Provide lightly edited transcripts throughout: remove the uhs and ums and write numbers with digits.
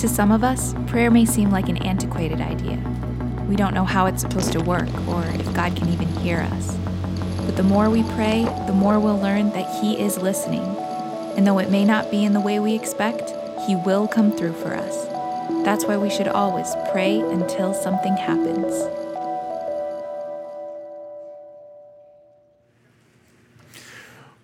To some of us, prayer may seem like an antiquated idea. We don't know how it's supposed to work or if God can even hear us. But the more we pray, the more we'll learn that He is listening. And though it may not be in the way we expect, He will come through for us. That's why we should always pray until something happens.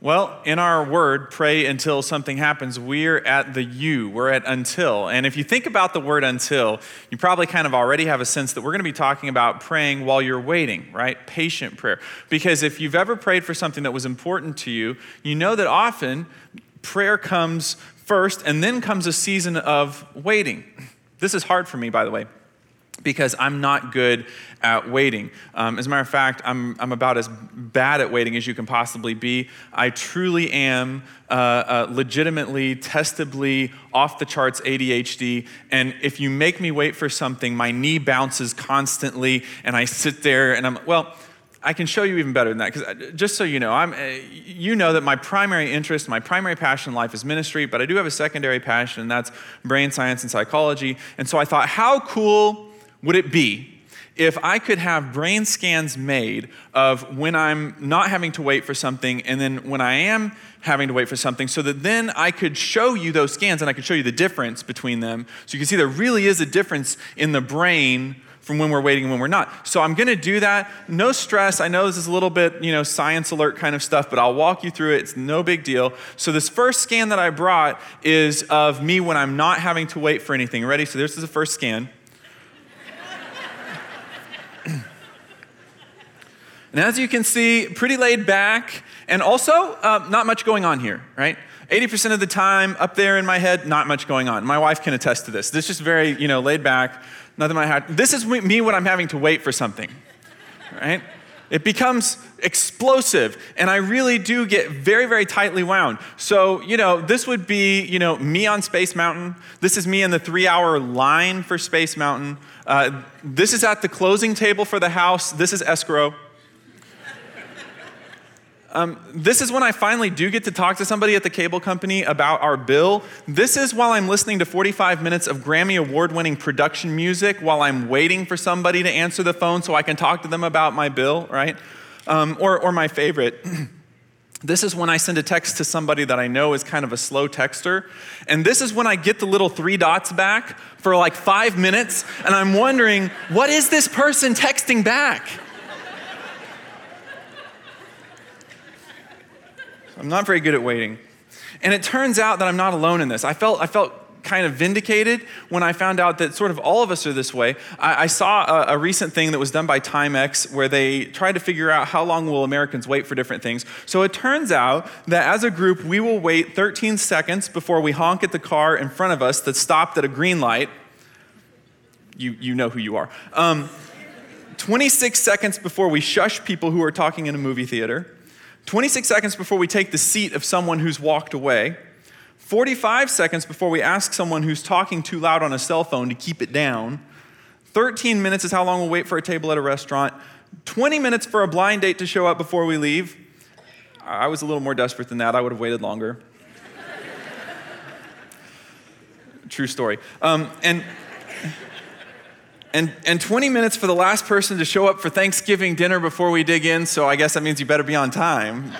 Well, in our word, pray until something happens, we're at the U, we're at until. And if you think about the word until, you probably kind of already have a sense that we're going to be talking about praying while you're waiting, right? Patient prayer. Because if you've ever prayed for something that was important to you, you know that often prayer comes first and then comes a season of waiting. This is hard for me, by the way, because I'm not good at waiting. As a matter of fact, I'm about as bad at waiting as you can possibly be. I truly am legitimately, testably, off the charts ADHD. And if you make me wait for something, my knee bounces constantly and I sit there and I can show you even better than that, because just so you know, you know that my primary interest, my primary passion in life is ministry, but I do have a secondary passion, and that's brain science and psychology. And so I thought, how cool would it be if I could have brain scans made of when I'm not having to wait for something and then when I am having to wait for something, so that then I could show you those scans and I could show you the difference between them. So you can see there really is a difference in the brain from when we're waiting and when we're not. So I'm gonna do that, no stress. I know this is a little bit, science alert kind of stuff, but I'll walk you through it, it's no big deal. So this first scan that I brought is of me when I'm not having to wait for anything. Ready? So this is the first scan. And as you can see, pretty laid back, and also not much going on here, right? 80% of the time up there in my head, not much going on. My wife can attest to this. This is just very, laid back. Nothing I had. This is me when I'm having to wait for something, right? It becomes explosive, and I really do get very, very tightly wound. So, this would be, me on Space Mountain. This is me in the 3-hour line for Space Mountain. This is at the closing table for the house. This is escrow. This is when I finally do get to talk to somebody at the cable company about our bill. This is while I'm listening to 45 minutes of Grammy award-winning production music while I'm waiting for somebody to answer the phone so I can talk to them about my bill, right? Or my favorite. This is when I send a text to somebody that I know is kind of a slow texter. And this is when I get the little 3 dots back for like 5 minutes, and I'm wondering, what is this person texting back? I'm not very good at waiting. And it turns out that I'm not alone in this. I felt kind of vindicated when I found out that sort of all of us are this way. I saw a recent thing that was done by Timex where they tried to figure out how long will Americans wait for different things. So it turns out that as a group, we will wait 13 seconds before we honk at the car in front of us that stopped at a green light. You know who you are. 26 seconds before we shush people who are talking in a movie theater. 26 seconds before we take the seat of someone who's walked away, 45 seconds before we ask someone who's talking too loud on a cell phone to keep it down, 13 minutes is how long we'll wait for a table at a restaurant, 20 minutes for a blind date to show up before we leave. I was a little more desperate than that. I would have waited longer. True story. And 20 minutes for the last person to show up for Thanksgiving dinner before we dig in, so I guess that means you better be on time,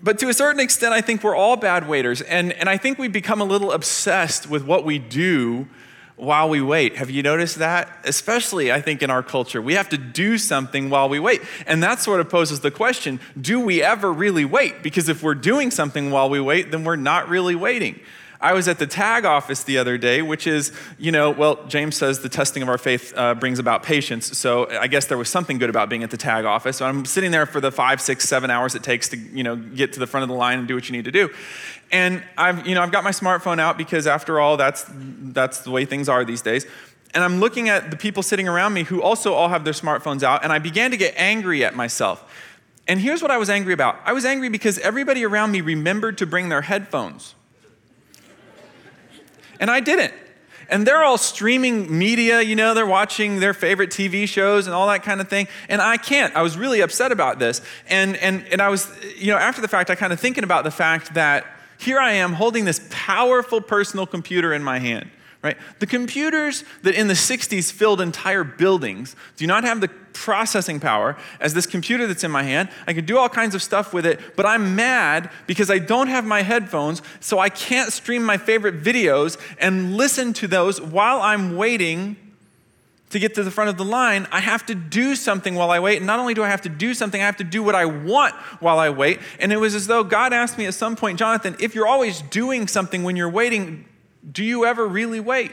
But to a certain extent, I think we're all bad waiters, and I think we become a little obsessed with what we do while we wait. Have you noticed that? Especially, I think, in our culture. We have to do something while we wait, and that sort of poses the question, do we ever really wait? Because if we're doing something while we wait, then we're not really waiting. I was at the TAG office the other day, which is, James says the testing of our faith brings about patience. So I guess there was something good about being at the TAG office. So I'm sitting there for the 5, 6, 7 hours it takes to, get to the front of the line and do what you need to do. And I've got my smartphone out because after all, that's the way things are these days. And I'm looking at the people sitting around me who also all have their smartphones out, and I began to get angry at myself. And here's what I was angry about. I was angry because everybody around me remembered to bring their headphones. And I didn't. And they're all streaming media, they're watching their favorite TV shows and all that kind of thing. And I can't. I was really upset about this. And I was, after the fact, I kind of thinking about the fact that, here I am holding this powerful personal computer in my hand, right? The computers that in the 60s filled entire buildings do not have the processing power as this computer that's in my hand. I can do all kinds of stuff with it, but I'm mad because I don't have my headphones, so I can't stream my favorite videos and listen to those while I'm waiting to get to the front of the line. I have to do something while I wait. And not only do I have to do something, I have to do what I want while I wait. And it was as though God asked me at some point, Jonathan, if you're always doing something when you're waiting, do you ever really wait?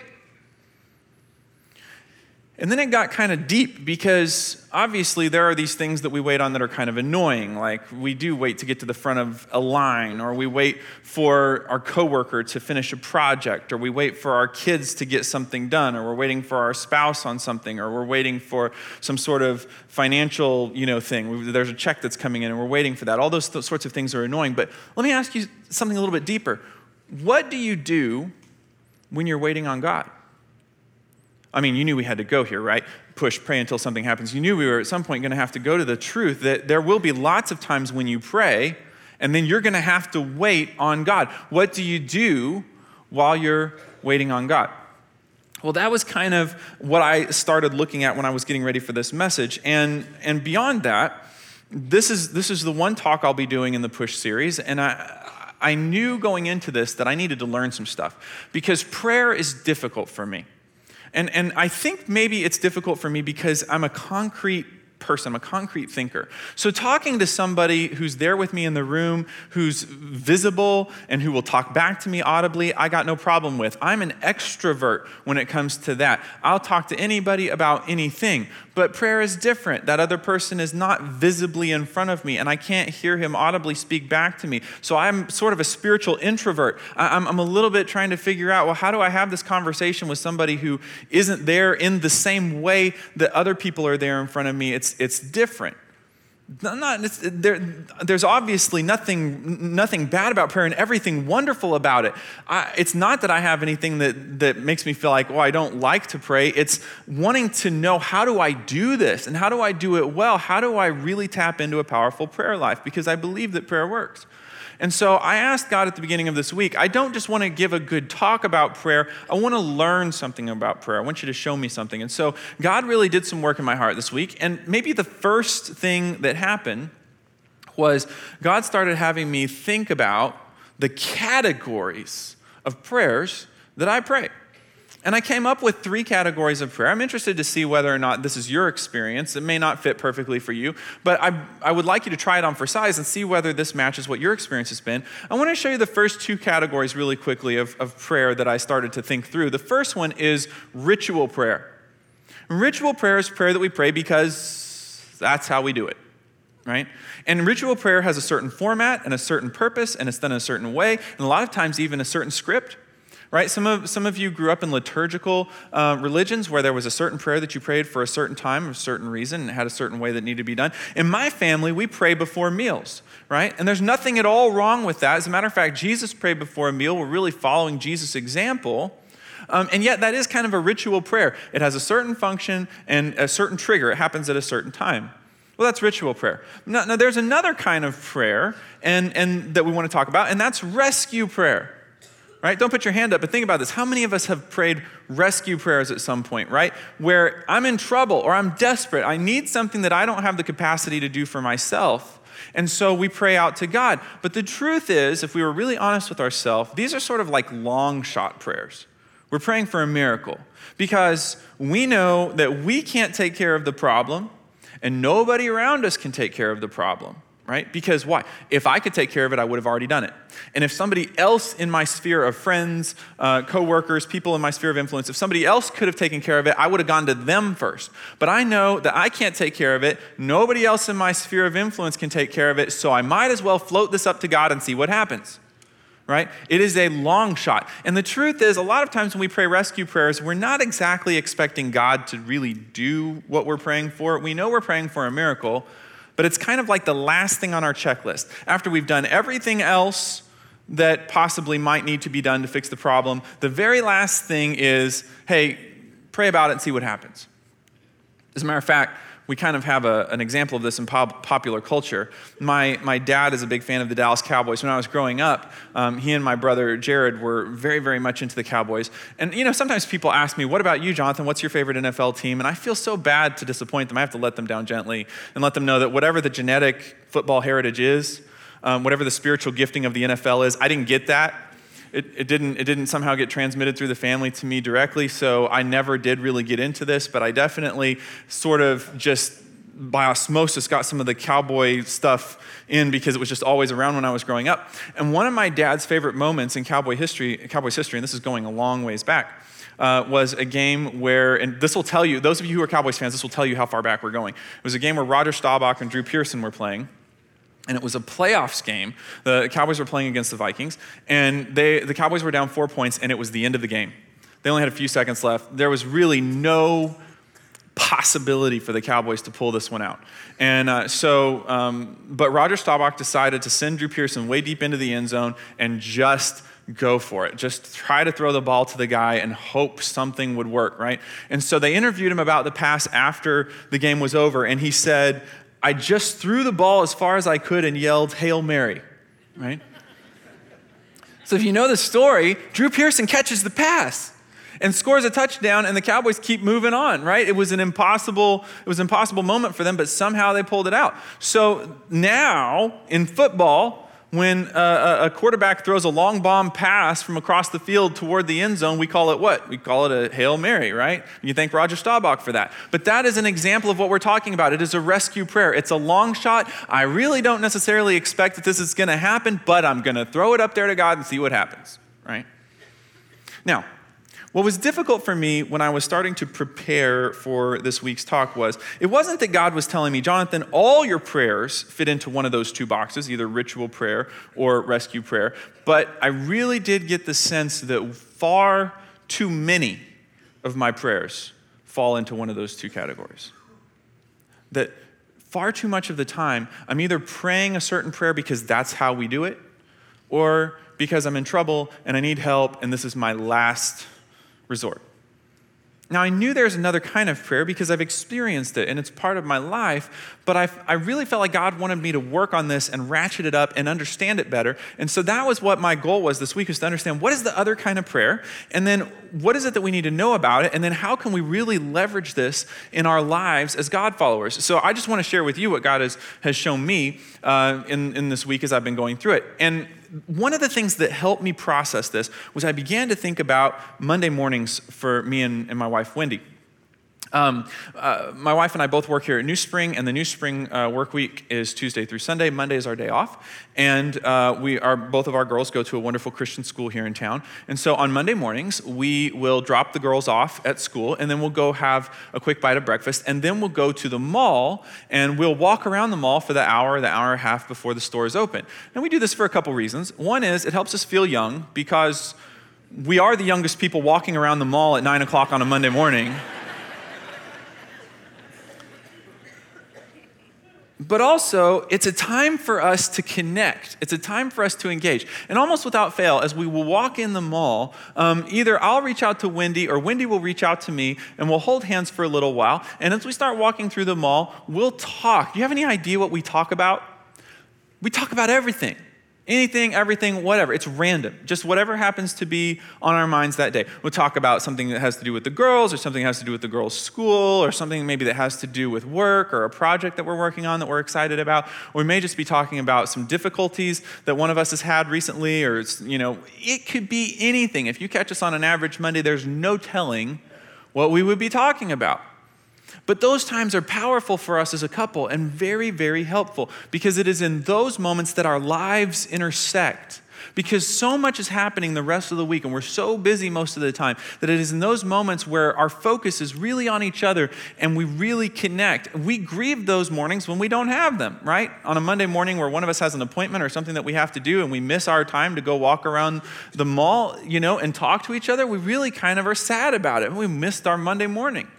And then it got kind of deep because obviously there are these things that we wait on that are kind of annoying. Like we do wait to get to the front of a line, or we wait for our coworker to finish a project, or we wait for our kids to get something done, or we're waiting for our spouse on something, or we're waiting for some sort of financial, thing. There's a check that's coming in and we're waiting for that. All those sorts of things are annoying. But let me ask you something a little bit deeper. What do you do when you're waiting on God? I mean, you knew we had to go here, right? Push, pray until something happens. You knew we were at some point going to have to go to the truth that there will be lots of times when you pray, and then you're going to have to wait on God. What do you do while you're waiting on God? Well, that was kind of what I started looking at when I was getting ready for this message. And beyond that, this is the one talk I'll be doing in the Push series. And I knew going into this that I needed to learn some stuff because prayer is difficult for me. And I think maybe it's difficult for me because I'm a concrete person, I'm a concrete thinker. So talking to somebody who's there with me in the room, who's visible and who will talk back to me audibly, I got no problem with. I'm an extrovert when it comes to that. I'll talk to anybody about anything, but prayer is different. That other person is not visibly in front of me and I can't hear him audibly speak back to me. So I'm sort of a spiritual introvert. I'm a little bit trying to figure out, well, how do I have this conversation with somebody who isn't there in the same way that other people are there in front of me? It's different. There's obviously nothing bad about prayer and everything wonderful about it. It's not that I have anything that makes me feel like, oh, I don't like to pray. It's wanting to know, how do I do this? And how do I do it well? How do I really tap into a powerful prayer life? Because I believe that prayer works. And so I asked God at the beginning of this week, I don't just want to give a good talk about prayer. I want to learn something about prayer. I want you to show me something. And so God really did some work in my heart this week. And maybe the first thing that happened was God started having me think about the categories of prayers that I pray. And I came up with 3 categories of prayer. I'm interested to see whether or not this is your experience. It may not fit perfectly for you, but I would like you to try it on for size and see whether this matches what your experience has been. I want to show you the first 2 categories really quickly of prayer that I started to think through. The first one is ritual prayer. Ritual prayer is prayer that we pray because that's how we do it, right? And ritual prayer has a certain format and a certain purpose, and it's done in a certain way, and a lot of times even a certain script. Right? Some of you grew up in liturgical religions where there was a certain prayer that you prayed for a certain time, a certain reason, and it had a certain way that needed to be done. In my family, we pray before meals, right? And there's nothing at all wrong with that. As a matter of fact, Jesus prayed before a meal. We're really following Jesus' example. And yet that is kind of a ritual prayer. It has a certain function and a certain trigger. It happens at a certain time. Well, that's ritual prayer. Now there's another kind of prayer and that we want to talk about, and that's rescue prayer. Right? Don't put your hand up, but think about this. How many of us have prayed rescue prayers at some point, right? Where I'm in trouble or I'm desperate. I need something that I don't have the capacity to do for myself. And so we pray out to God. But the truth is, if we were really honest with ourselves, these are sort of like long shot prayers. We're praying for a miracle because we know that we can't take care of the problem and nobody around us can take care of the problem. Right? Because why? If I could take care of it, I would have already done it. And if somebody else in my sphere of friends, coworkers, people in my sphere of influence, if somebody else could have taken care of it, I would have gone to them first. But I know that I can't take care of it. Nobody else in my sphere of influence can take care of it. So I might as well float this up to God and see what happens. Right? It is a long shot. And the truth is, a lot of times when we pray rescue prayers, we're not exactly expecting God to really do what we're praying for. We know we're praying for a miracle, but it's kind of like the last thing on our checklist. After we've done everything else that possibly might need to be done to fix the problem, the very last thing is, hey, pray about it and see what happens. As a matter of fact, we kind of have an example of this in popular culture. My dad is a big fan of the Dallas Cowboys. When I was growing up, he and my brother Jared were very, very much into the Cowboys. And you know, sometimes people ask me, what about you, Jonathan? What's your favorite NFL team? And I feel so bad to disappoint them. I have to let them down gently and let them know that whatever the genetic football heritage is, whatever the spiritual gifting of the NFL is, I didn't get that. It didn't somehow get transmitted through the family to me directly, so I never did really get into this, but I definitely sort of just by osmosis got some of the cowboy stuff in because it was just always around when I was growing up. And one of my dad's favorite moments in Cowboys history, and this is going a long ways back, was a game where, and this will tell you, those of you who are Cowboys fans, this will tell you how far back we're going. It was a game where Roger Staubach and Drew Pearson were playing. And it was a playoffs game. The Cowboys were playing against the Vikings, and the Cowboys were down 4 points, and it was the end of the game. They only had a few seconds left. There was really no possibility for the Cowboys to pull this one out. And but Roger Staubach decided to send Drew Pearson way deep into the end zone and just go for it. Just try to throw the ball to the guy and hope something would work, right? And so they interviewed him about the pass after the game was over, and he said, I just threw the ball as far as I could and yelled, Hail Mary, right? So if you know the story, Drew Pearson catches the pass and scores a touchdown, and the Cowboys keep moving on, right? It was an impossible moment for them, but somehow they pulled it out. So now in football, when a quarterback throws a long bomb pass from across the field toward the end zone, we call it what? We call it a Hail Mary, right? You thank Roger Staubach for that. But that is an example of what we're talking about. It is a rescue prayer. It's a long shot. I really don't necessarily expect that this is going to happen, but I'm going to throw it up there to God and see what happens, right? Now, what was difficult for me when I was starting to prepare for this week's talk was, it wasn't that God was telling me, Jonathan, all your prayers fit into one of those two boxes, either ritual prayer or rescue prayer, but I really did get the sense that far too many of my prayers fall into one of those two categories. That far too much of the time, I'm either praying a certain prayer because that's how we do it, or because I'm in trouble and I need help and this is my last resort. Now, I knew there's another kind of prayer because I've experienced it and it's part of my life, but I really felt like God wanted me to work on this and ratchet it up and understand it better. And so that was what my goal was this week, was to understand what is the other kind of prayer, and then what is it that we need to know about it, and then how can we really leverage this in our lives as God followers. So I just want to share with you what God has shown me in this week as I've been going through it. And one of the things that helped me process this was I began to think about Monday mornings for me and my wife, Wendy. My wife and I both work here at New Spring, and the New Spring work week is Tuesday through Sunday. Monday is our day off, and both of our girls go to a wonderful Christian school here in town. And so on Monday mornings, we will drop the girls off at school, and then we'll go have a quick bite of breakfast, and then we'll go to the mall, and we'll walk around the mall for the hour and a half before the stores open. And we do this for a couple reasons. One is it helps us feel young because we are the youngest people walking around the mall at 9 o'clock on a Monday morning. But also, it's a time for us to connect. It's a time for us to engage. And almost without fail, as we will walk in the mall, either I'll reach out to Wendy or Wendy will reach out to me, and we'll hold hands for a little while. And as we start walking through the mall, we'll talk. Do you have any idea what we talk about? We talk about everything. Anything, everything, whatever. It's random. Just whatever happens to be on our minds that day. We'll talk about something that has to do with the girls, or something that has to do with the girls' school, or something maybe that has to do with work, or a project that we're working on that we're excited about. Or we may just be talking about some difficulties that one of us has had recently, or it's, you know, it could be anything. If you catch us on an average Monday, there's no telling what we would be talking about. But those times are powerful for us as a couple and very, very helpful, because it is in those moments that our lives intersect, because so much is happening the rest of the week and we're so busy most of the time that it is in those moments where our focus is really on each other and we really connect. We grieve those mornings when we don't have them, right? On a Monday morning where one of us has an appointment or something that we have to do and we miss our time to go walk around the mall, you know, and talk to each other, we really kind of are sad about it. We missed our Monday morning.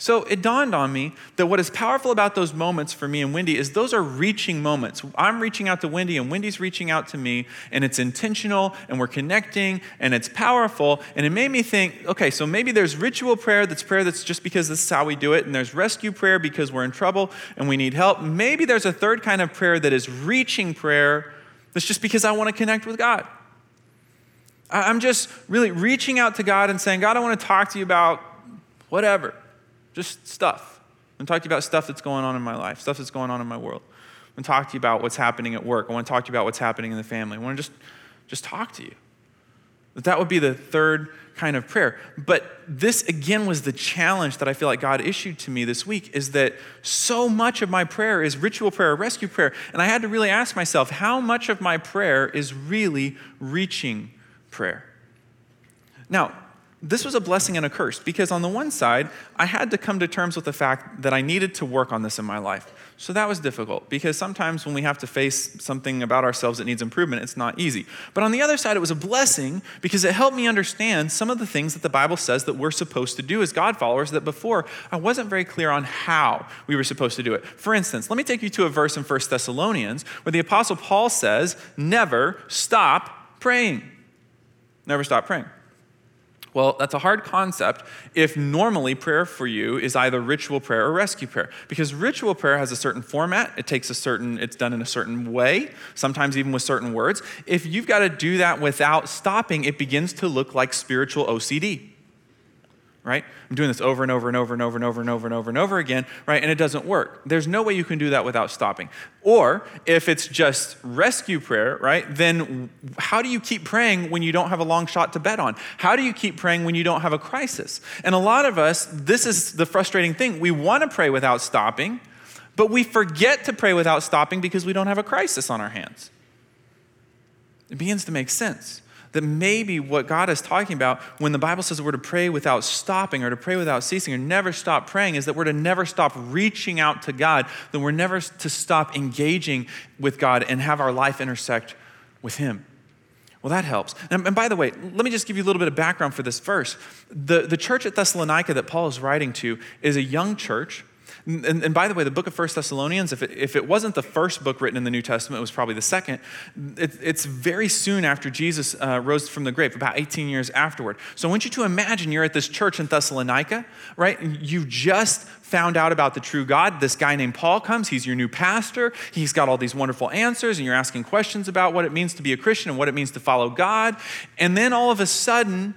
So it dawned on me that what is powerful about those moments for me and Wendy is those are reaching moments. I'm reaching out to Wendy and Wendy's reaching out to me, and it's intentional and we're connecting and it's powerful. And it made me think, okay, so maybe there's ritual prayer that's just because this is how we do it, and there's rescue prayer because we're in trouble and we need help. Maybe there's a third kind of prayer that is reaching prayer that's just because I want to connect with God. I'm just really reaching out to God and saying, God, I want to talk to you about whatever, just stuff. I'm going to talk to you about stuff that's going on in my life, stuff that's going on in my world. I'm going to talk to you about what's happening at work. I want to talk to you about what's happening in the family. I want to just talk to you. That would be the third kind of prayer. But this, again, was the challenge that I feel like God issued to me this week, is that so much of my prayer is ritual prayer, rescue prayer. And I had to really ask myself, how much of my prayer is really reaching prayer? Now, this was a blessing and a curse, because on the one side, I had to come to terms with the fact that I needed to work on this in my life. So that was difficult, because sometimes when we have to face something about ourselves that needs improvement, it's not easy. But on the other side, it was a blessing, because it helped me understand some of the things that the Bible says that we're supposed to do as God followers that before I wasn't very clear on how we were supposed to do it. For instance, let me take you to a verse in 1 Thessalonians where the Apostle Paul says, never stop praying. Never stop praying. Well, that's a hard concept if normally prayer for you is either ritual prayer or rescue prayer, because ritual prayer has a certain format. It's done in a certain way, sometimes even with certain words. If you've got to do that without stopping, it begins to look like spiritual OCD, right? I'm doing this over and over and over and over and over and over and over and over again, right? And it doesn't work. There's no way you can do that without stopping. Or if it's just rescue prayer, right? Then how do you keep praying when you don't have a long shot to bet on? How do you keep praying when you don't have a crisis? And a lot of us, this is the frustrating thing. We want to pray without stopping, but we forget to pray without stopping because we don't have a crisis on our hands. It begins to make sense. That maybe what God is talking about when the Bible says that we're to pray without stopping or to pray without ceasing or never stop praying is that we're to never stop reaching out to God, that we're never to stop engaging with God and have our life intersect with him. Well, that helps. And by the way, let me just give you a little bit of background for this verse. The church at Thessalonica that Paul is writing to is a young church. And by the way, the book of 1 Thessalonians, if it wasn't the first book written in the New Testament, it was probably the second. It's very soon after Jesus rose from the grave, about 18 years afterward. So I want you to imagine you're at this church in Thessalonica, right? You just found out about the true God. This guy named Paul comes. He's your new pastor. He's got all these wonderful answers, and you're asking questions about what it means to be a Christian and what it means to follow God. And then all of a sudden,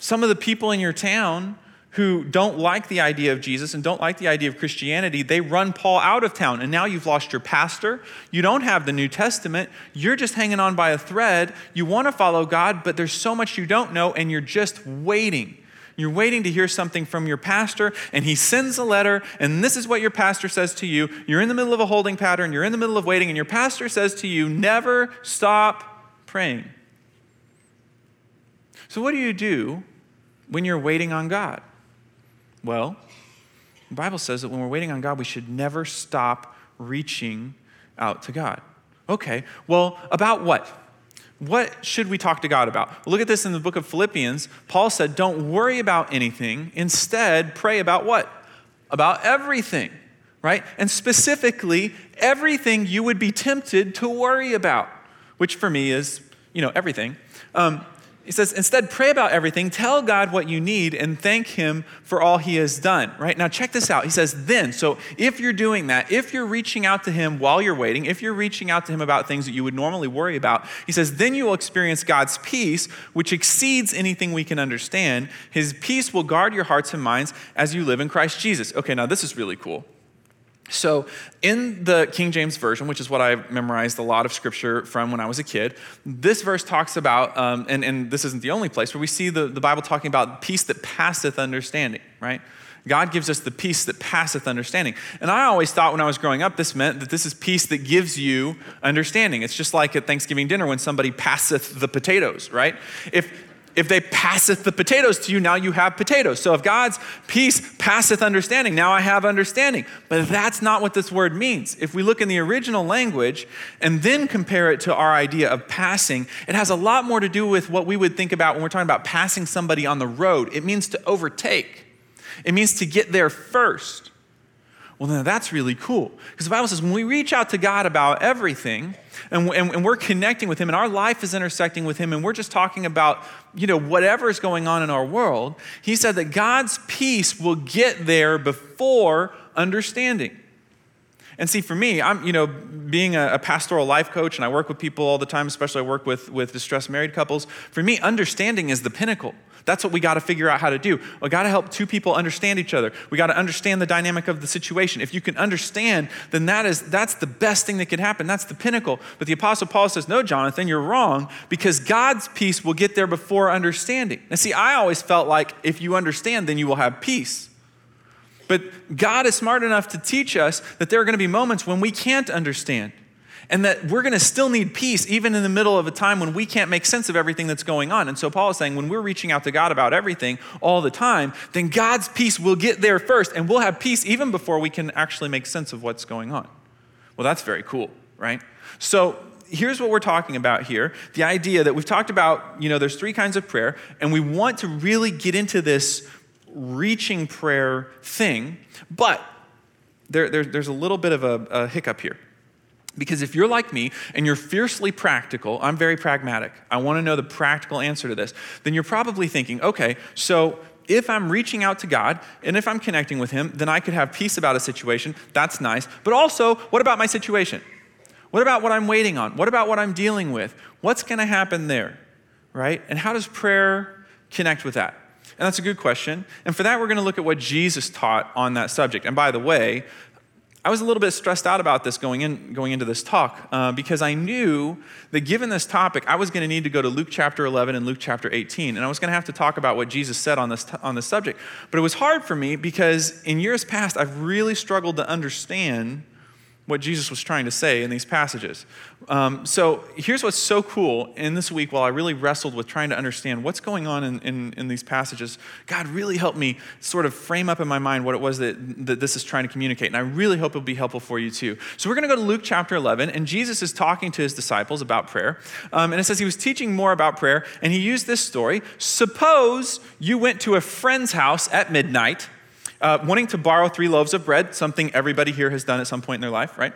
some of the people in your town who don't like the idea of Jesus and don't like the idea of Christianity, they run Paul out of town. And now you've lost your pastor. You don't have the New Testament. You're just hanging on by a thread. You want to follow God, but there's so much you don't know, and you're just waiting. You're waiting to hear something from your pastor, and he sends a letter, and this is what your pastor says to you. You're in the middle of a holding pattern. You're in the middle of waiting, and your pastor says to you, never stop praying. So what do you do when you're waiting on God? Well, the Bible says that when we're waiting on God, we should never stop reaching out to God. Okay, well, about what? What should we talk to God about? Look at this in the book of Philippians. Paul said, don't worry about anything. Instead, pray about what? About everything, right? And specifically, everything you would be tempted to worry about, which for me is, everything. He says, instead, pray about everything, tell God what you need, and thank him for all he has done, right? Now, check this out. He says, then, so if you're doing that, if you're reaching out to him while you're waiting, if you're reaching out to him about things that you would normally worry about, he says, then you will experience God's peace, which exceeds anything we can understand. His peace will guard your hearts and minds as you live in Christ Jesus. Okay, now this is really cool. So in the King James Version, which is what I memorized a lot of scripture from when I was a kid, this verse talks about, and this isn't the only place, where we see the Bible talking about peace that passeth understanding, right? God gives us the peace that passeth understanding. And I always thought when I was growing up, this meant that this is peace that gives you understanding. It's just like at Thanksgiving dinner when somebody passeth the potatoes, right? If they passeth the potatoes to you, now you have potatoes. So if God's peace passeth understanding, now I have understanding. But that's not what this word means. If we look in the original language and then compare it to our idea of passing, it has a lot more to do with what we would think about when we're talking about passing somebody on the road. It means to overtake. It means to get there first. Well, then that's really cool. Because the Bible says when we reach out to God about everything and we're connecting with him and our life is intersecting with him and we're just talking about, you know, whatever is going on in our world, he said that God's peace will get there before understanding. And see, for me, I'm, you know, being a pastoral life coach and I work with people all the time, especially I work with distressed married couples. For me, understanding is the pinnacle. That's what we got to figure out how to do. We got to help two people understand each other. We got to understand the dynamic of the situation. If you can understand, then that's the best thing that can happen. That's the pinnacle. But the Apostle Paul says, no, Jonathan, you're wrong, because God's peace will get there before understanding. And see, I always felt like if you understand, then you will have peace. But God is smart enough to teach us that there are going to be moments when we can't understand. And that we're going to still need peace even in the middle of a time when we can't make sense of everything that's going on. And so Paul is saying when we're reaching out to God about everything all the time, then God's peace will get there first and we'll have peace even before we can actually make sense of what's going on. Well, that's very cool, right? So here's what we're talking about here. The idea that we've talked about, you know, there's three kinds of prayer and we want to really get into this reaching prayer thing, but there's a little bit of a hiccup here. Because if you're like me and you're fiercely practical, I'm very pragmatic. I want to know the practical answer to this. Then you're probably thinking, okay, so if I'm reaching out to God and if I'm connecting with him, then I could have peace about a situation. That's nice. But also, what about my situation? What about what I'm waiting on? What about what I'm dealing with? What's going to happen there, right? And how does prayer connect with that? And that's a good question. And for that, we're going to look at what Jesus taught on that subject. And by the way, I was a little bit stressed out about this going into this talk because I knew that given this topic, I was going to need to go to Luke chapter 11 and Luke chapter 18, and I was going to have to talk about what Jesus said on this subject. But it was hard for me because in years past, I've really struggled to understand what Jesus was trying to say in these passages. So here's what's so cool in this week while I really wrestled with trying to understand what's going on in these passages. God really helped me sort of frame up in my mind what it was that this is trying to communicate. And I really hope it'll be helpful for you too. So we're going to go to Luke chapter 11 and Jesus is talking to his disciples about prayer. And it says he was teaching more about prayer and he used this story. Suppose you went to a friend's house at midnight wanting to borrow 3 loaves of bread, something everybody here has done at some point in their life, right?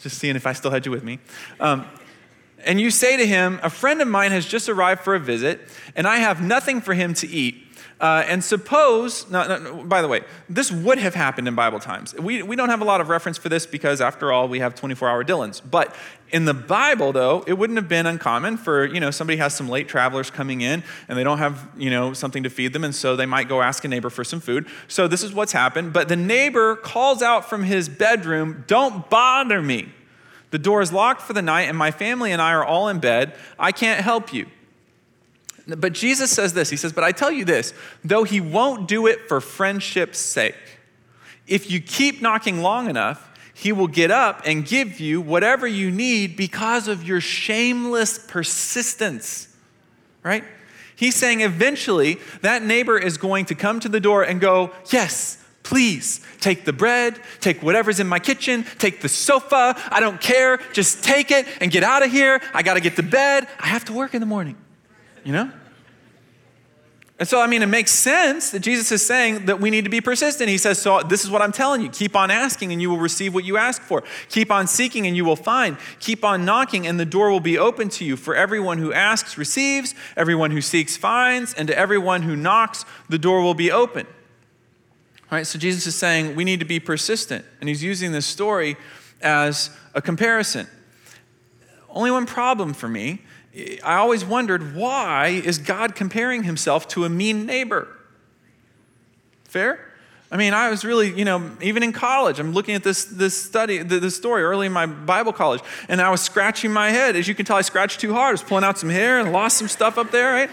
Just seeing if I still had you with me. And you say to him, a friend of mine has just arrived for a visit, and I have nothing for him to eat. And suppose, by the way, this would have happened in Bible times. We don't have a lot of reference for this because, after all, we have 24-hour Dillons. But in the Bible, though, it wouldn't have been uncommon for, you know, somebody has some late travelers coming in and they don't have, you know, something to feed them. And so they might go ask a neighbor for some food. So this is what's happened. But the neighbor calls out from his bedroom, "Don't bother me. The door is locked for the night and my family and I are all in bed. I can't help you." But Jesus says this, he says, "But I tell you this, though he won't do it for friendship's sake, if you keep knocking long enough, he will get up and give you whatever you need because of your shameless persistence," right? He's saying eventually that neighbor is going to come to the door and go, "Yes, please take the bread, take whatever's in my kitchen, take the sofa. I don't care. Just take it and get out of here. I got to get to bed. I have to work in the morning." You know? And so, I mean, it makes sense that Jesus is saying that we need to be persistent. He says, so this is what I'm telling you. Keep on asking and you will receive what you ask for. Keep on seeking and you will find. Keep on knocking and the door will be open to you. For everyone who asks receives, everyone who seeks finds, and to everyone who knocks, the door will be open. All right, so Jesus is saying we need to be persistent. And he's using this story as a comparison. Only one problem for me. I always wondered, why is God comparing himself to a mean neighbor? Fair? I mean, I was really, you know, even in college, I'm looking at this story early in my Bible college, and I was scratching my head. As you can tell, I scratched too hard. I was pulling out some hair and lost some stuff up there, right?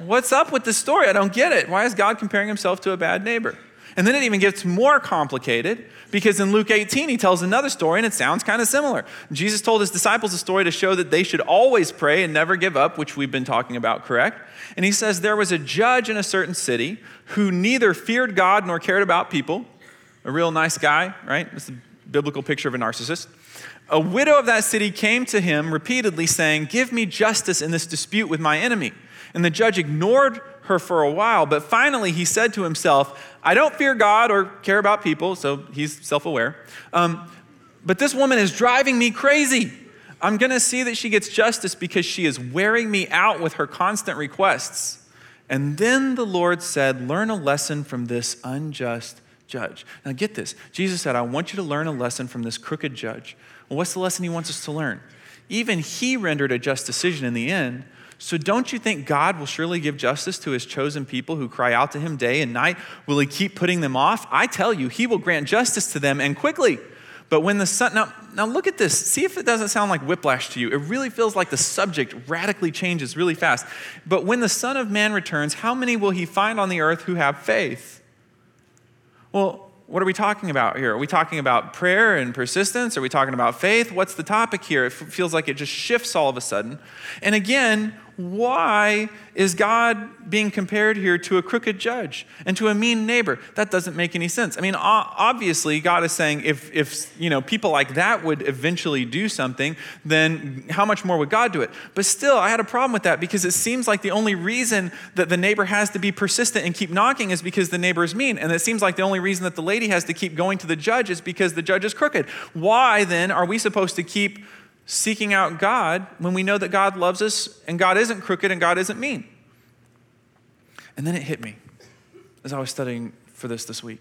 What's up with this story? I don't get it. Why is God comparing himself to a bad neighbor? And then it even gets more complicated because in Luke 18, he tells another story and it sounds kind of similar. Jesus told his disciples a story to show that they should always pray and never give up, which we've been talking about, correct? And he says, there was a judge in a certain city who neither feared God nor cared about people. A real nice guy, right? That's the biblical picture of a narcissist. A widow of that city came to him repeatedly saying, "Give me justice in this dispute with my enemy." And the judge ignored her for a while. But finally, he said to himself, I don't fear God or care about people, so he's self-aware. But this woman is driving me crazy. I'm going to see that she gets justice because she is wearing me out with her constant requests. And then the Lord said, learn a lesson from this unjust judge. Now get this. Jesus said, I want you to learn a lesson from this crooked judge. Well, what's the lesson he wants us to learn? Even he rendered a just decision in the end. So don't you think God will surely give justice to his chosen people who cry out to him day and night? Will he keep putting them off? I tell you, he will grant justice to them and quickly. But when the sun, now look at this. See if it doesn't sound like whiplash to you. It really feels like the subject radically changes really fast. But when the Son of Man returns, how many will he find on the earth who have faith? Well, what are we talking about here? Are we talking about prayer and persistence? Are we talking about faith? What's the topic here? It feels like it just shifts all of a sudden. And again, why is God being compared here to a crooked judge and to a mean neighbor? That doesn't make any sense. I mean, obviously, God is saying if people like that would eventually do something, then how much more would God do it? But still, I had a problem with that because it seems like the only reason that the neighbor has to be persistent and keep knocking is because the neighbor is mean. And it seems like the only reason that the lady has to keep going to the judge is because the judge is crooked. Why then are we supposed to keep seeking out God when we know that God loves us and God isn't crooked and God isn't mean? And then it hit me as I was studying for this week.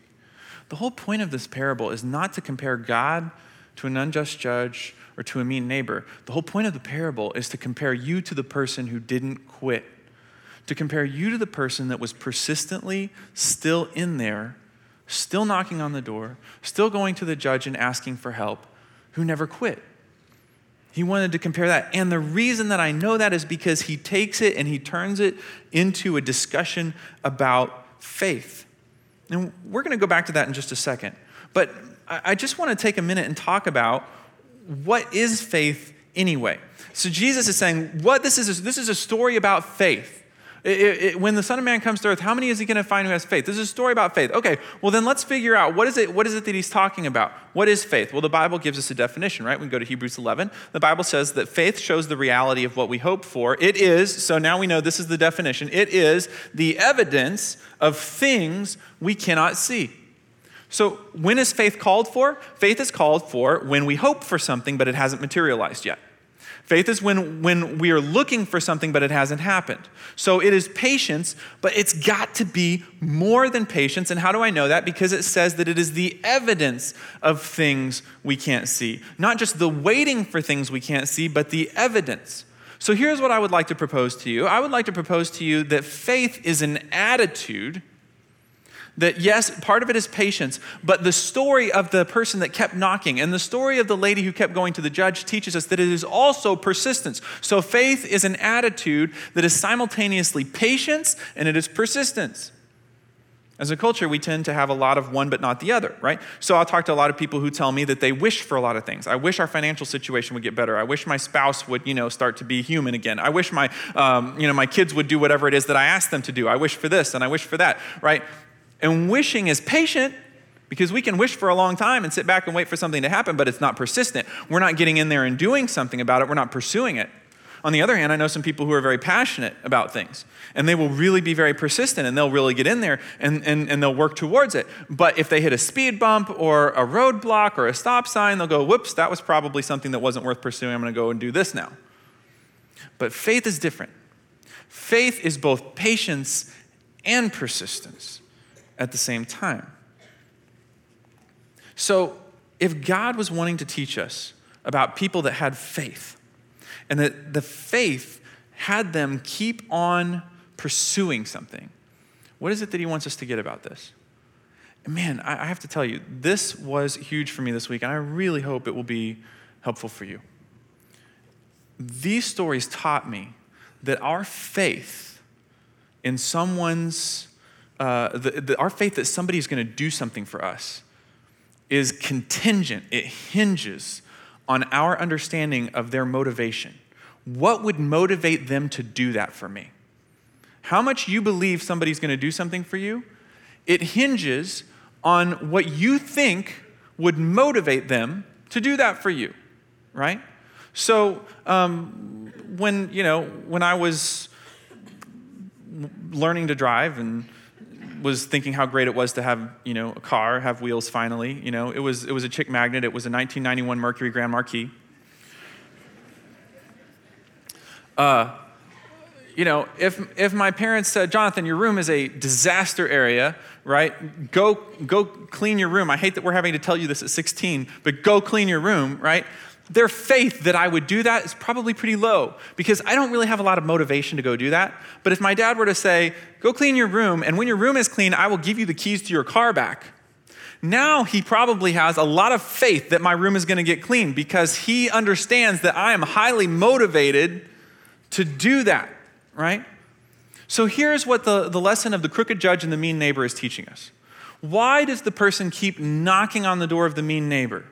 The whole point of this parable is not to compare God to an unjust judge or to a mean neighbor. The whole point of the parable is to compare you to the person who didn't quit, to compare you to the person that was persistently still in there, still knocking on the door, still going to the judge and asking for help, who never quit. He wanted to compare that. And the reason that I know that is because he takes it and he turns it into a discussion about faith. And we're going to go back to that in just a second. But I just want to take a minute and talk about what is faith anyway. So Jesus is saying, what this is a story about faith. When the Son of Man comes to earth, how many is he going to find who has faith? This is a story about faith. Okay, well then let's figure out what is it that he's talking about? What is faith? Well, the Bible gives us a definition, right? We can go to Hebrews 11. The Bible says that faith shows the reality of what we hope for. It is, so now we know this is the definition. It is the evidence of things we cannot see. So when is faith called for? Faith is called for when we hope for something, but it hasn't materialized yet. Faith is when we are looking for something, but it hasn't happened. So it is patience, but it's got to be more than patience. And how do I know that? Because it says that it is the evidence of things we can't see. Not just the waiting for things we can't see, but the evidence. So here's what I would like to propose to you. I would like to propose to you that faith is an attitude. That yes, part of it is patience, but the story of the person that kept knocking and the story of the lady who kept going to the judge teaches us that it is also persistence. So faith is an attitude that is simultaneously patience and it is persistence. As a culture, we tend to have a lot of one but not the other, right? So I'll talk to a lot of people who tell me that they wish for a lot of things. I wish our financial situation would get better. I wish my spouse would, start to be human again. I wish my, my kids would do whatever it is that I asked them to do. I wish for this and I wish for that, right? And wishing is patient because we can wish for a long time and sit back and wait for something to happen, but it's not persistent. We're not getting in there and doing something about it. We're not pursuing it. On the other hand, I know some people who are very passionate about things and they will really be very persistent and they'll really get in there and they'll work towards it. But if they hit a speed bump or a roadblock or a stop sign, they'll go, whoops, that was probably something that wasn't worth pursuing. I'm going to go and do this now. But faith is different. Faith is both patience and persistence at the same time. So if God was wanting to teach us about people that had faith and that the faith had them keep on pursuing something, what is it that he wants us to get about this? Man, I have to tell you, this was huge for me this week, and I really hope it will be helpful for you. These stories taught me that our faith in someone's our faith that somebody is going to do something for us is contingent. It hinges on our understanding of their motivation. What would motivate them to do that for me? How much you believe somebody's going to do something for you, it hinges on what you think would motivate them to do that for you, right? So when I was learning to drive and was thinking how great it was to have, a car, have wheels finally. It was a chick magnet. It was a 1991 Mercury Grand Marquis. If my parents said, Jonathan, your room is a disaster area, right? Go clean your room. I hate that we're having to tell you this at 16, but go clean your room, right? Their faith that I would do that is probably pretty low because I don't really have a lot of motivation to go do that. But if my dad were to say, go clean your room, and when your room is clean, I will give you the keys to your car back. Now he probably has a lot of faith that my room is going to get clean because he understands that I am highly motivated to do that, right? So here's what the lesson of the crooked judge and the mean neighbor is teaching us. Why does the person keep knocking on the door of the mean neighbor?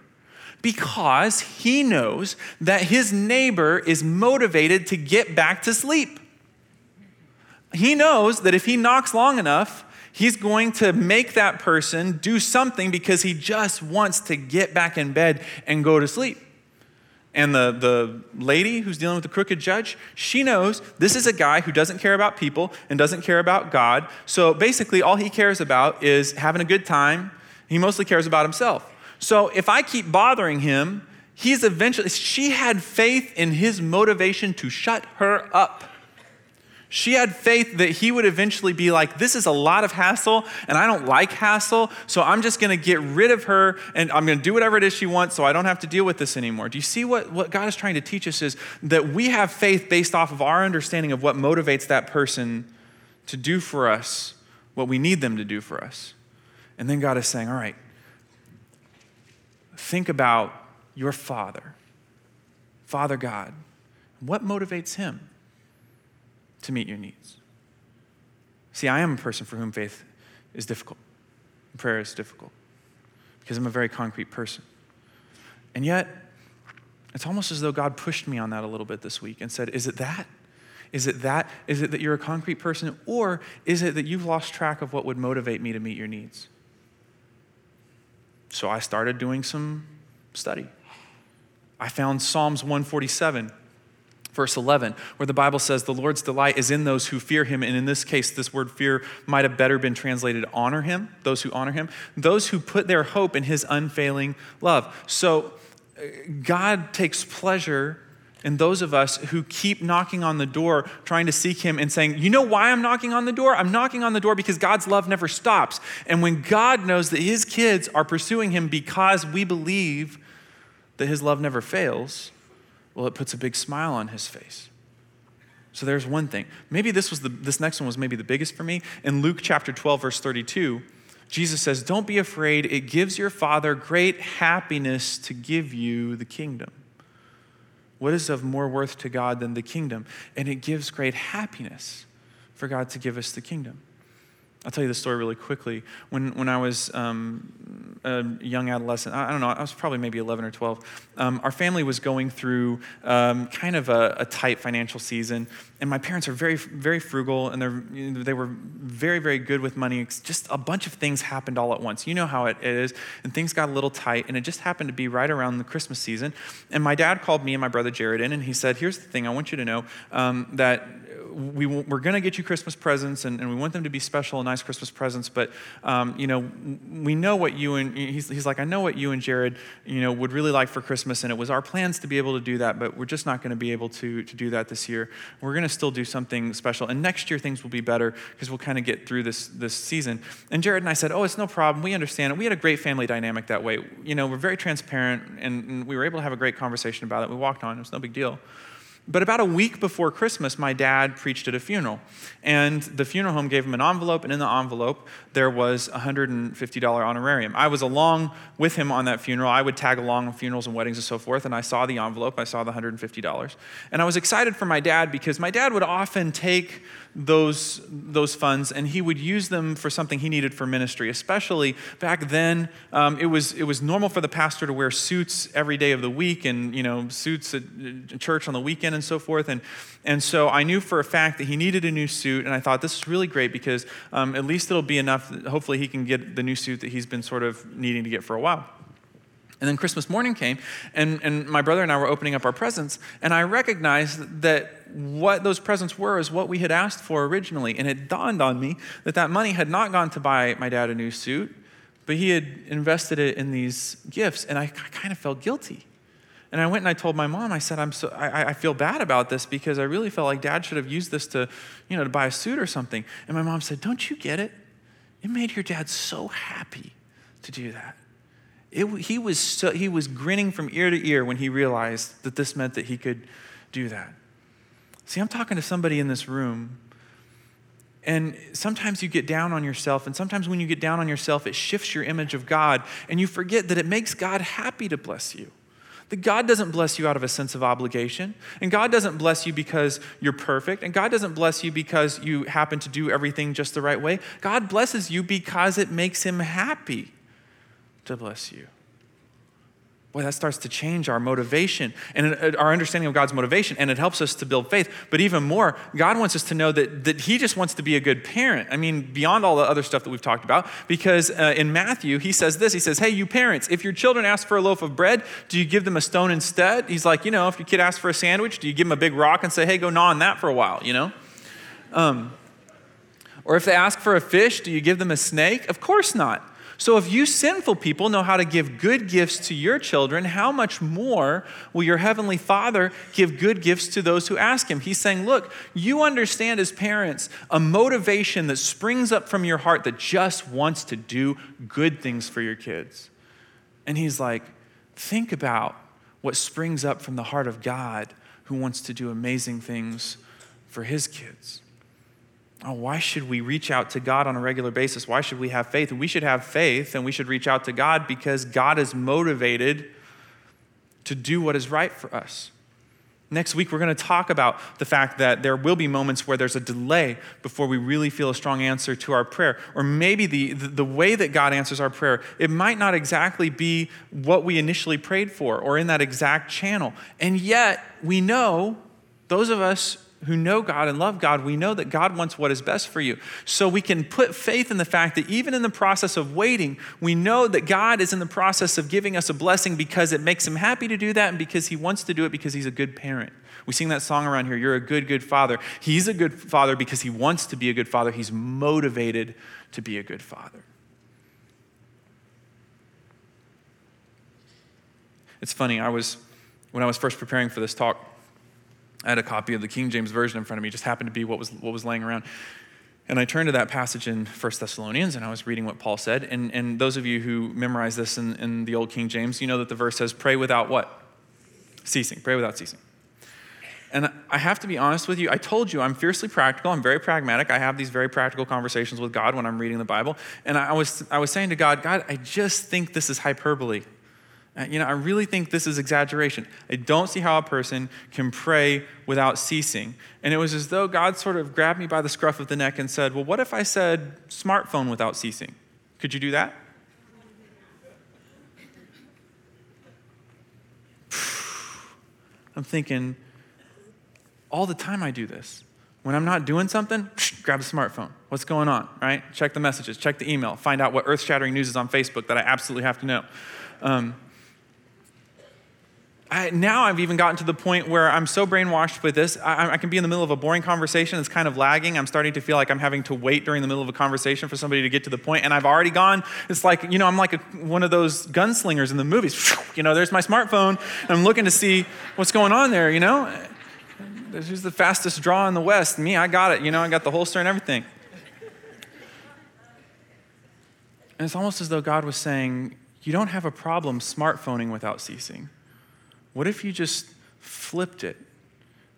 Because he knows that his neighbor is motivated to get back to sleep. He knows that if he knocks long enough, he's going to make that person do something because he just wants to get back in bed and go to sleep. And the lady who's dealing with the crooked judge, she knows this is a guy who doesn't care about people and doesn't care about God. So basically all he cares about is having a good time. He mostly cares about himself. So if I keep bothering him, she had faith in his motivation to shut her up. She had faith that he would eventually be like, this is a lot of hassle and I don't like hassle. So I'm just going to get rid of her and I'm going to do whatever it is she wants so I don't have to deal with this anymore. Do you see what God is trying to teach us is that we have faith based off of our understanding of what motivates that person to do for us what we need them to do for us. And then God is saying, all right, think about your Father God. What motivates him to meet your needs? See, I am a person for whom faith is difficult. Prayer is difficult because I'm a very concrete person. And yet, it's almost as though God pushed me on that a little bit this week and said, is it that? Is it that? Is it that you're a concrete person? Or is it that you've lost track of what would motivate me to meet your needs? So I started doing some study. I found Psalms 147, verse 11, where the Bible says, the Lord's delight is in those who fear him. And in this case, this word fear might have better been translated honor him, those who honor him, those who put their hope in his unfailing love. So God takes pleasure in those of us who keep knocking on the door, trying to seek him and saying, you know why I'm knocking on the door? I'm knocking on the door because God's love never stops. And when God knows that his kids are pursuing him because we believe that his love never fails, well, it puts a big smile on his face. So there's one thing. Maybe this next one was maybe the biggest for me. In Luke chapter 12, verse 32, Jesus says, don't be afraid. It gives your Father great happiness to give you the kingdom. What is of more worth to God than the kingdom? And it gives great happiness for God to give us the kingdom. I'll tell you the story really quickly. When I was a young adolescent, I don't know, I was probably maybe 11 or 12, our family was going through kind of a tight financial season. And my parents are very, very frugal, and they were very, very good with money. It's just a bunch of things happened all at once. You know how it is. And things got a little tight, and it just happened to be right around the Christmas season. And my dad called me and my brother Jared in, and he said, here's the thing. I want you to know that we're going to get you Christmas presents, and we want them to be special and nice Christmas presents, but we know what you and he's like, I know what you and Jared, would really like for Christmas, and it was our plans to be able to do that, but we're just not going to be able to do that this year. We're going to still do something special, and next year things will be better because we'll kind of get through this season. And Jared and I said, oh, it's no problem. We understand it. We had a great family dynamic that way. We're very transparent, and we were able to have a great conversation about it. We walked on. It was no big deal. But about a week before Christmas, my dad preached at a funeral. And the funeral home gave him an envelope, and in the envelope, there was a $150 honorarium. I was along with him on that funeral. I would tag along on funerals and weddings and so forth, and I saw the envelope. I saw the $150. And I was excited for my dad because my dad would often take those funds, and he would use them for something he needed for ministry. Especially back then, it was normal for the pastor to wear suits every day of the week, and suits at church on the weekend and so forth. And so I knew for a fact that he needed a new suit, and I thought this is really great because at least it'll be enough. Hopefully, he can get the new suit that he's been sort of needing to get for a while. And then Christmas morning came, and my brother and I were opening up our presents, and I recognized that what those presents were is what we had asked for originally. And it dawned on me that that money had not gone to buy my dad a new suit, but he had invested it in these gifts, and I kind of felt guilty. And I went and I told my mom, I said, I feel bad about this because I really felt like Dad should have used this to, you know, to buy a suit or something. And my mom said, don't you get it? It made your dad so happy to do that. He was grinning from ear to ear when he realized that this meant that he could do that. See, I'm talking to somebody in this room, and sometimes you get down on yourself, and sometimes when you get down on yourself, it shifts your image of God, and you forget that it makes God happy to bless you. That God doesn't bless you out of a sense of obligation, and God doesn't bless you because you're perfect, and God doesn't bless you because you happen to do everything just the right way. God blesses you because it makes him happy to bless you. Boy, that starts to change our motivation and our understanding of God's motivation, and it helps us to build faith. But even more, God wants us to know that he just wants to be a good parent. I mean, beyond all the other stuff that we've talked about, because in Matthew, he says this. He says, hey, you parents, if your children ask for a loaf of bread, do you give them a stone instead? He's like, you know, if your kid asks for a sandwich, do you give him a big rock and say, hey, go gnaw on that for a while, you know? Or if they ask for a fish, do you give them a snake? Of course not. So if you sinful people know how to give good gifts to your children, how much more will your heavenly Father give good gifts to those who ask him? He's saying, look, you understand as parents a motivation that springs up from your heart that just wants to do good things for your kids. And he's like, think about what springs up from the heart of God who wants to do amazing things for his kids. Oh, why should we reach out to God on a regular basis? Why should we have faith? We should have faith and we should reach out to God because God is motivated to do what is right for us. Next week, we're going to talk about the fact that there will be moments where there's a delay before we really feel a strong answer to our prayer. Or maybe the way that God answers our prayer, it might not exactly be what we initially prayed for or in that exact channel. And yet we know, those of us who know God and love God, we know that God wants what is best for you. So we can put faith in the fact that even in the process of waiting, we know that God is in the process of giving us a blessing because it makes him happy to do that and because he wants to do it because he's a good parent. We sing that song around here, you're a good, good father. He's a good father because he wants to be a good father. He's motivated to be a good father. It's funny, when I was first preparing for this talk, I had a copy of the King James Version in front of me, just happened to be what was laying around. And I turned to that passage in 1 Thessalonians, and I was reading what Paul said. And those of you who memorize this in the old King James, you know that the verse says, pray without what? Ceasing. Pray without ceasing. And I have to be honest with you. I told you I'm fiercely practical. I'm very pragmatic. I have these very practical conversations with God when I'm reading the Bible. And I was saying to God, I just think this is hyperbole. You know, I really think this is exaggeration. I don't see how a person can pray without ceasing. And it was as though God sort of grabbed me by the scruff of the neck and said, well, what if I said smartphone without ceasing? Could you do that? I'm thinking, all the time I do this. When I'm not doing something, grab a smartphone. What's going on, right? Check the messages, check the email, find out what earth-shattering news is on Facebook that I absolutely have to know. Now I've even gotten to the point where I'm so brainwashed with this, I can be in the middle of a boring conversation, it's kind of lagging, I'm starting to feel like I'm having to wait during the middle of a conversation for somebody to get to the point, and I've already gone, it's like, you know, I'm like one of those gunslingers in the movies, you know, there's my smartphone, and I'm looking to see what's going on there, you know? Who's the fastest draw in the West? Me, I got it, you know, I got the holster and everything. And it's almost as though God was saying, you don't have a problem smartphoning without ceasing. What if you just flipped it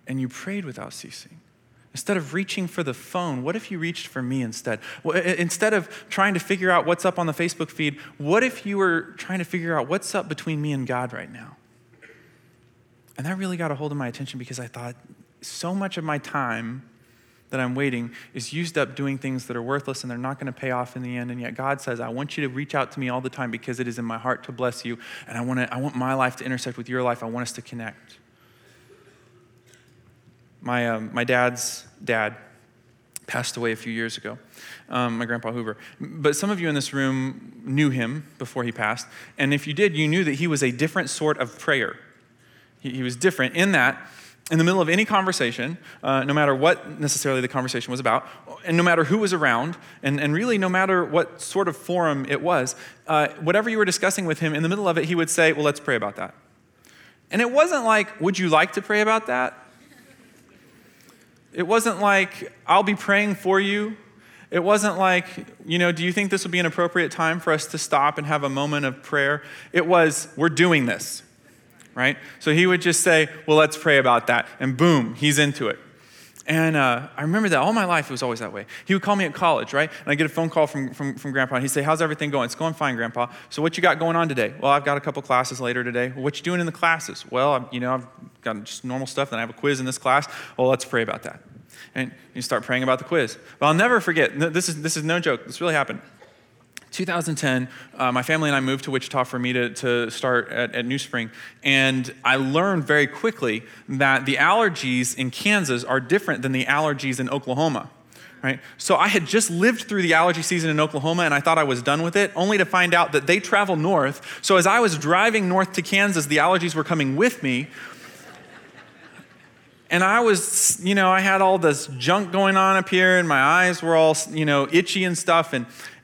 and you prayed without ceasing? Instead of reaching for the phone, what if you reached for me instead? Instead of trying to figure out what's up on the Facebook feed, what if you were trying to figure out what's up between me and God right now? And that really got a hold of my attention because I thought so much of my time that I'm waiting is used up doing things that are worthless and they're not going to pay off in the end. And yet God says, I want you to reach out to me all the time because it is in my heart to bless you. And I want my life to intersect with your life. I want us to connect. My dad's dad passed away a few years ago, my grandpa Hoover. But some of you in this room knew him before he passed. And if you did, you knew that he was a different sort of prayer. He was different in that in the middle of any conversation, no matter what necessarily the conversation was about, and no matter who was around, and really no matter what sort of forum it was, whatever you were discussing with him, in the middle of it, he would say, well, let's pray about that. And it wasn't like, would you like to pray about that? It wasn't like, I'll be praying for you. It wasn't like, you know, do you think this would be an appropriate time for us to stop and have a moment of prayer? It was, we're doing this, right? So he would just say, well, let's pray about that. And boom, he's into it. And I remember that all my life, it was always that way. He would call me at college, right? And I'd get a phone call from Grandpa, and he'd say, how's everything going? It's going fine, Grandpa. So what you got going on today? Well, I've got a couple classes later today. Well, what you doing in the classes? Well, I've got just normal stuff, then I have a quiz in this class. Well, let's pray about that. And you start praying about the quiz. But I'll never forget, this is no joke, this really happened. 2010, my family and I moved to Wichita for me to start at New Spring. And I learned very quickly that the allergies in Kansas are different than the allergies in Oklahoma, right? So I had just lived through the allergy season in Oklahoma and I thought I was done with it, only to find out that they travel north. So as I was driving north to Kansas, the allergies were coming with me. And I was, I had all this junk going on up here and my eyes were all, itchy and stuff.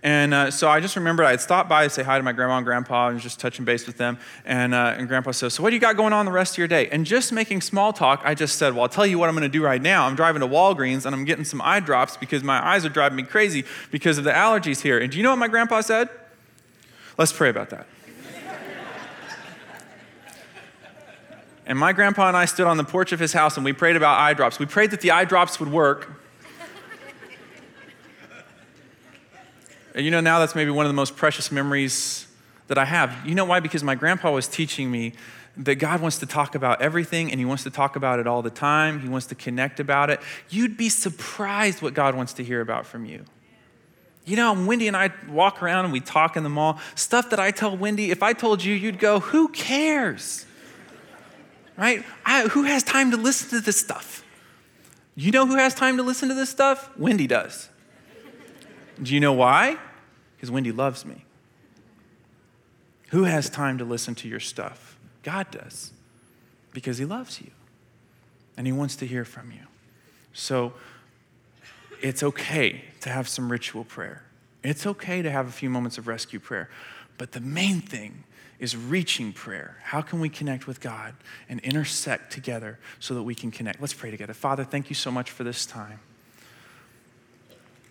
And so I just remembered I'd stop by and say hi to my grandma and grandpa and just touching base with them. And grandpa says, so what do you got going on the rest of your day? And just making small talk, I just said, well, I'll tell you what I'm going to do right now. I'm driving to Walgreens and I'm getting some eye drops because my eyes are driving me crazy because of the allergies here. And do you know what my grandpa said? Let's pray about that. And my grandpa and I stood on the porch of his house and we prayed about eye drops. We prayed that the eye drops would work. And now that's maybe one of the most precious memories that I have. You know why? Because my grandpa was teaching me that God wants to talk about everything and he wants to talk about it all the time. He wants to connect about it. You'd be surprised what God wants to hear about from you. Wendy and I walk around and we talk in the mall. Stuff that I tell Wendy, if I told you, you'd go, who cares? Right? Who has time to listen to this stuff? You know who has time to listen to this stuff? Wendy does. Do you know why? Because Wendy loves me. Who has time to listen to your stuff? God does. Because he loves you. And he wants to hear from you. So it's okay to have some ritual prayer. It's okay to have a few moments of rescue prayer. But the main thing is reaching prayer. How can we connect with God and intersect together so that we can connect? Let's pray together. Father, thank you so much for this time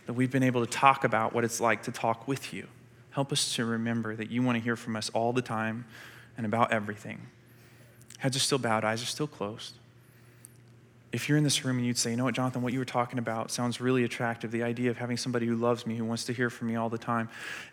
that we've been able to talk about what it's like to talk with you. Help us to remember that you want to hear from us all the time and about everything. Heads are still bowed, eyes are still closed. If you're in this room and you'd say, you know what, Jonathan, what you were talking about sounds really attractive, the idea of having somebody who loves me, who wants to hear from me all the time,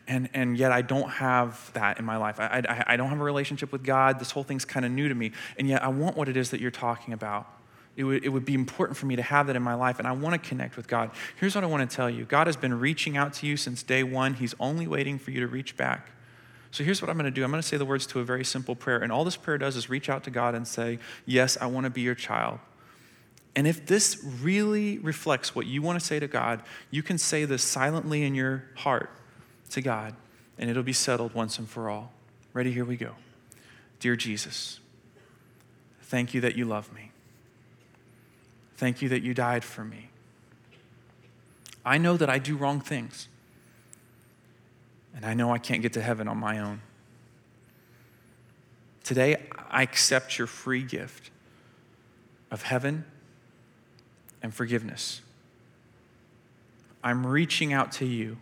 and yet I don't have that in my life. I don't have a relationship with God. This whole thing's kind of new to me, and yet I want what it is that you're talking about. It would be important for me to have that in my life, and I want to connect with God. Here's what I want to tell you. God has been reaching out to you since day one. He's only waiting for you to reach back. So here's what I'm going to do. I'm going to say the words to a very simple prayer, and all this prayer does is reach out to God and say, yes, I want to be your child. And if this really reflects what you want to say to God, you can say this silently in your heart to God, and it'll be settled once and for all. Ready? Here we go. Dear Jesus, thank you that you love me. Thank you that you died for me. I know that I do wrong things. And I know I can't get to heaven on my own. Today, I accept your free gift of heaven and forgiveness. I'm reaching out to you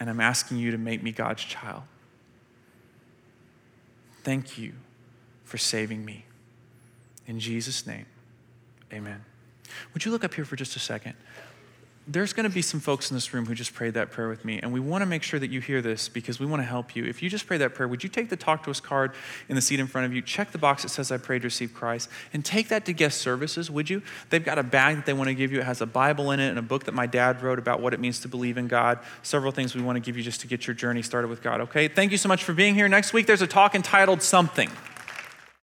and I'm asking you to make me God's child. Thank you for saving me. In Jesus' name. Amen. Would you look up here for just a second? There's going to be some folks in this room who just prayed that prayer with me, and we want to make sure that you hear this because we want to help you. If you just prayed that prayer, would you take the Talk to Us card in the seat in front of you, check the box that says I prayed to receive Christ, and take that to guest services, would you? They've got a bag that they want to give you. It has a Bible in it and a book that my dad wrote about what it means to believe in God. Several things we want to give you just to get your journey started with God, okay? Thank you so much for being here. Next week, there's a talk entitled Something.